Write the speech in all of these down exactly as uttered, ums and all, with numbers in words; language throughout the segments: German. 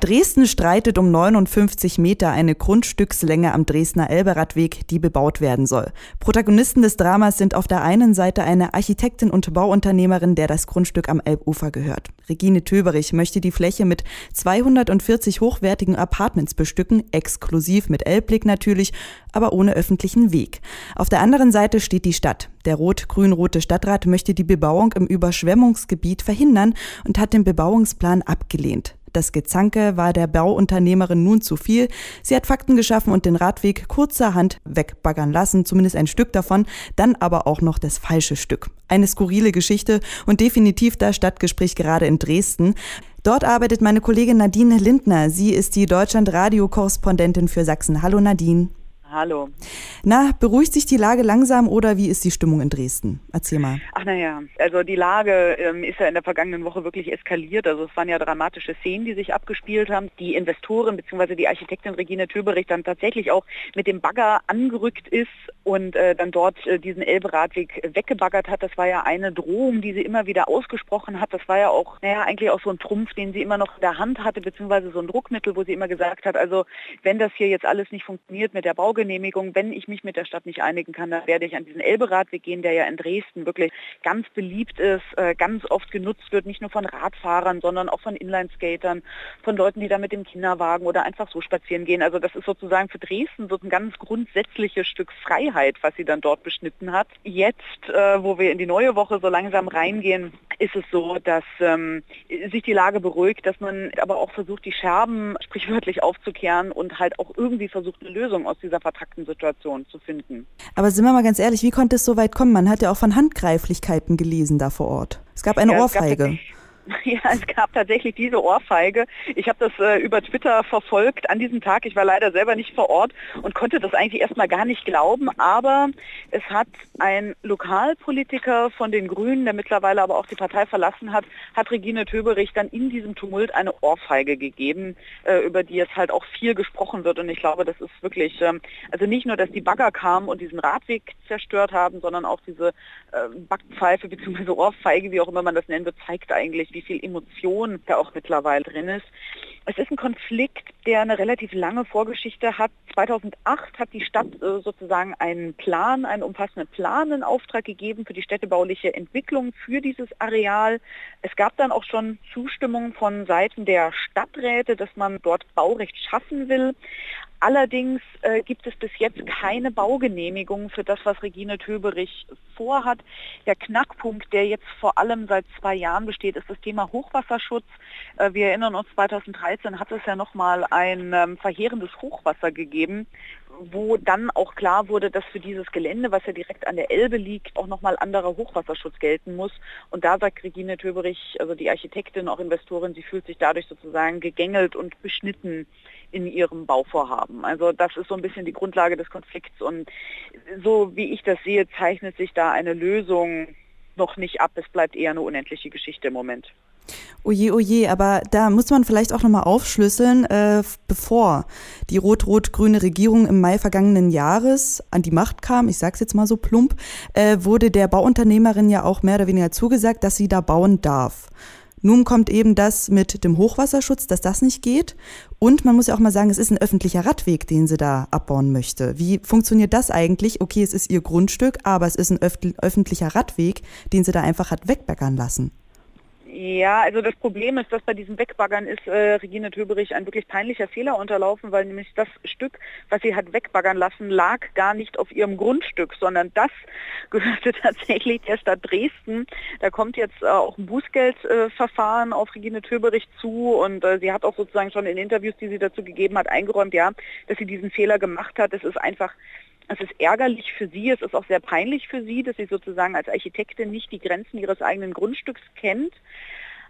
Dresden streitet um neunundfünfzig Meter eine Grundstückslänge am Dresdner Elberadweg, die bebaut werden soll. Protagonisten des Dramas sind auf der einen Seite eine Architektin und Bauunternehmerin, der das Grundstück am Elbufer gehört. Regine Töberich möchte die Fläche mit zweihundertvierzig hochwertigen Apartments bestücken, exklusiv mit Elbblick natürlich, aber ohne öffentlichen Weg. Auf der anderen Seite steht die Stadt. Der rot-grün-rote Stadtrat möchte die Bebauung im Überschwemmungsgebiet verhindern und hat den Bebauungsplan abgelehnt. Das Gezanke war der Bauunternehmerin nun zu viel. Sie hat Fakten geschaffen und den Radweg kurzerhand wegbaggern lassen, zumindest ein Stück davon, dann aber auch noch das falsche Stück. Eine skurrile Geschichte und definitiv das Stadtgespräch gerade in Dresden. Dort arbeitet meine Kollegin Nadine Lindner. Sie ist die Deutschland-Radio-Korrespondentin für Sachsen. Hallo Nadine. Hallo. Na, beruhigt sich die Lage langsam oder wie ist die Stimmung in Dresden? Erzähl mal. Ach naja, also die Lage ähm, ist ja in der vergangenen Woche wirklich eskaliert. Also es waren ja dramatische Szenen, die sich abgespielt haben. Die Investorin bzw. die Architektin Regine Töberich dann tatsächlich auch mit dem Bagger angerückt ist und äh, dann dort äh, diesen Elberadweg weggebaggert hat. Das war ja eine Drohung, die sie immer wieder ausgesprochen hat. Das war ja auch, naja, eigentlich auch so ein Trumpf, den sie immer noch in der Hand hatte, beziehungsweise so ein Druckmittel, wo sie immer gesagt hat, also wenn das hier jetzt alles nicht funktioniert mit der Baugenehmigung, wenn ich mich mit der Stadt nicht einigen kann, dann werde ich an diesen Elberadweg gehen, der ja in Dresden wirklich ganz beliebt ist, ganz oft genutzt wird, nicht nur von Radfahrern, sondern auch von Inlineskatern, von Leuten, die da mit dem Kinderwagen oder einfach so spazieren gehen. Also das ist sozusagen für Dresden so ein ganz grundsätzliches Stück Freiheit, was sie dann dort beschnitten hat. Jetzt, wo wir in die neue Woche so langsam reingehen, ist es so, dass ähm, sich die Lage beruhigt, dass man aber auch versucht, die Scherben sprichwörtlich aufzukehren und halt auch irgendwie versucht, eine Lösung aus dieser vertrackten Situation zu finden. Aber sind wir mal ganz ehrlich, wie konnte es so weit kommen? Man hat ja auch von Handgreiflichkeiten gelesen da vor Ort. Es gab eine ja, Ohrfeige. Ja, es gab tatsächlich diese Ohrfeige. Ich habe das äh, über Twitter verfolgt an diesem Tag. Ich war leider selber nicht vor Ort und konnte das eigentlich erstmal gar nicht glauben. Aber es hat ein Lokalpolitiker von den Grünen, der mittlerweile aber auch die Partei verlassen hat, hat Regine Töberich dann in diesem Tumult eine Ohrfeige gegeben, äh, über die jetzt halt auch viel gesprochen wird. Und ich glaube, das ist wirklich, ähm, also nicht nur, dass die Bagger kamen und diesen Radweg zerstört haben, sondern auch diese äh, Backpfeife bzw. Ohrfeige, wie auch immer man das nennen wird, zeigt eigentlich, wie viel Emotion da auch mittlerweile drin ist. Es ist ein Konflikt, der eine relativ lange Vorgeschichte hat. zweitausendacht hat die Stadt äh, sozusagen einen Plan, einen umfassenden Plan in Auftrag gegeben für die städtebauliche Entwicklung für dieses Areal. Es gab dann auch schon Zustimmung von Seiten der Stadträte, dass man dort Baurecht schaffen will. Allerdings äh, gibt es bis jetzt keine Baugenehmigung für das, was Regine Töberich vorhat. Der Knackpunkt, der jetzt vor allem seit zwei Jahren besteht, ist das Thema Hochwasserschutz. Äh, wir erinnern uns, zweitausenddreizehn hat es ja nochmal ein ähm, verheerendes Hochwasser gegeben, wo dann auch klar wurde, dass für dieses Gelände, was ja direkt an der Elbe liegt, auch nochmal anderer Hochwasserschutz gelten muss. Und da sagt Regine Töberich, also die Architektin, auch Investorin, sie fühlt sich dadurch sozusagen gegängelt und beschnitten in ihrem Bauvorhaben. Also das ist so ein bisschen die Grundlage des Konflikts. Und so wie ich das sehe, zeichnet sich da eine Lösung noch nicht ab. Es bleibt eher eine unendliche Geschichte im Moment. Oje, oje, aber da muss man vielleicht auch nochmal aufschlüsseln, äh, bevor die rot-rot-grüne Regierung im Mai vergangenen Jahres an die Macht kam, ich sag's jetzt mal so plump, äh, wurde der Bauunternehmerin ja auch mehr oder weniger zugesagt, dass sie da bauen darf. Nun kommt eben das mit dem Hochwasserschutz, dass das nicht geht. Und man muss ja auch mal sagen, es ist ein öffentlicher Radweg, den sie da abbauen möchte. Wie funktioniert das eigentlich? Okay, es ist ihr Grundstück, aber es ist ein öf- öffentlicher Radweg, den sie da einfach hat wegbaggern lassen. Ja, also das Problem ist, dass bei diesem Wegbaggern ist äh, Regine Töberich ein wirklich peinlicher Fehler unterlaufen, weil nämlich das Stück, was sie hat wegbaggern lassen, lag gar nicht auf ihrem Grundstück, sondern das gehörte tatsächlich der Stadt Dresden. Da kommt jetzt äh, auch ein Bußgeldverfahren äh, auf Regine Töberich zu und äh, sie hat auch sozusagen schon in Interviews, die sie dazu gegeben hat, eingeräumt, ja, dass sie diesen Fehler gemacht hat. Es ist einfach... Es ist ärgerlich für sie, es ist auch sehr peinlich für sie, dass sie sozusagen als Architektin nicht die Grenzen ihres eigenen Grundstücks kennt.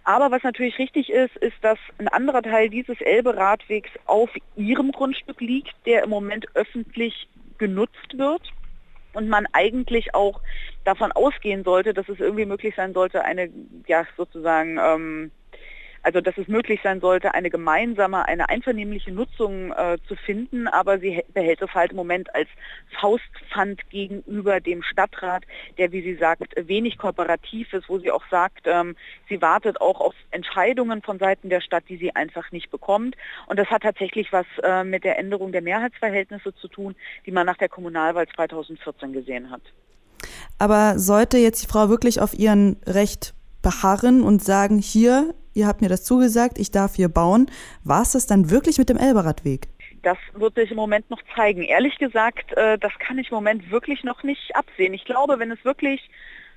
Aber was natürlich richtig ist, ist, dass ein anderer Teil dieses Elberadwegs auf ihrem Grundstück liegt, der im Moment öffentlich genutzt wird. Und man eigentlich auch davon ausgehen sollte, dass es irgendwie möglich sein sollte, eine, ja, sozusagen... Ähm, also dass es möglich sein sollte, eine gemeinsame, eine einvernehmliche Nutzung äh, zu finden, aber sie behält es halt im Moment als Faustpfand gegenüber dem Stadtrat, der, wie sie sagt, wenig kooperativ ist, wo sie auch sagt, ähm, sie wartet auch auf Entscheidungen von Seiten der Stadt, die sie einfach nicht bekommt. Und das hat tatsächlich was äh, mit der Änderung der Mehrheitsverhältnisse zu tun, die man nach der Kommunalwahl zweitausendvierzehn gesehen hat. Aber sollte jetzt die Frau wirklich auf ihren Recht beharren und sagen, hier, ihr habt mir das zugesagt, ich darf hier bauen, war es das dann wirklich mit dem Elberadweg? Das wird sich im Moment noch zeigen. Ehrlich gesagt, das kann ich im Moment wirklich noch nicht absehen. Ich glaube, wenn es wirklich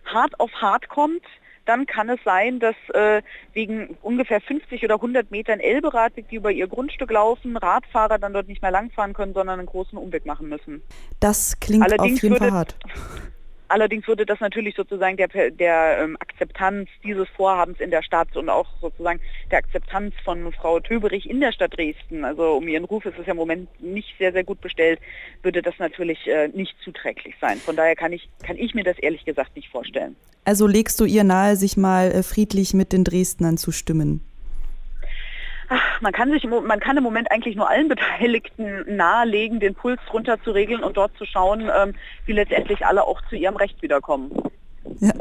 hart auf hart kommt, dann kann es sein, dass äh, wegen ungefähr fünfzig oder hundert Metern Elberadweg, die über ihr Grundstück laufen, Radfahrer dann dort nicht mehr langfahren können, sondern einen großen Umweg machen müssen. Das klingt allerdings auf jeden Fall hart. Allerdings würde das natürlich sozusagen der, der ähm, Akzeptanz dieses Vorhabens in der Stadt und auch sozusagen der Akzeptanz von Frau Töberich in der Stadt Dresden, also um ihren Ruf ist es ja im Moment nicht sehr, sehr gut bestellt, würde das natürlich äh, nicht zuträglich sein. Von daher kann ich, kann ich mir das ehrlich gesagt nicht vorstellen. Also legst du ihr nahe, sich mal friedlich mit den Dresdnern zu stimmen? Ach, man kann sich, man kann im Moment eigentlich nur allen Beteiligten nahelegen, den Puls runter zu regeln und dort zu schauen, ähm, wie letztendlich alle auch zu ihrem Recht wiederkommen. Ja.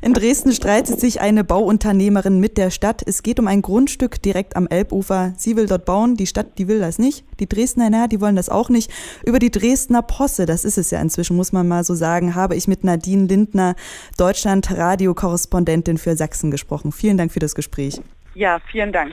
In Dresden streitet sich eine Bauunternehmerin mit der Stadt. Es geht um ein Grundstück direkt am Elbufer. Sie will dort bauen, die Stadt, die will das nicht. Die Dresdner, naja, die wollen das auch nicht. Über die Dresdner Posse, das ist es ja inzwischen, muss man mal so sagen, habe ich mit Nadine Lindner, Deutschland-Radio-Korrespondentin für Sachsen, gesprochen. Vielen Dank für das Gespräch. Ja, vielen Dank.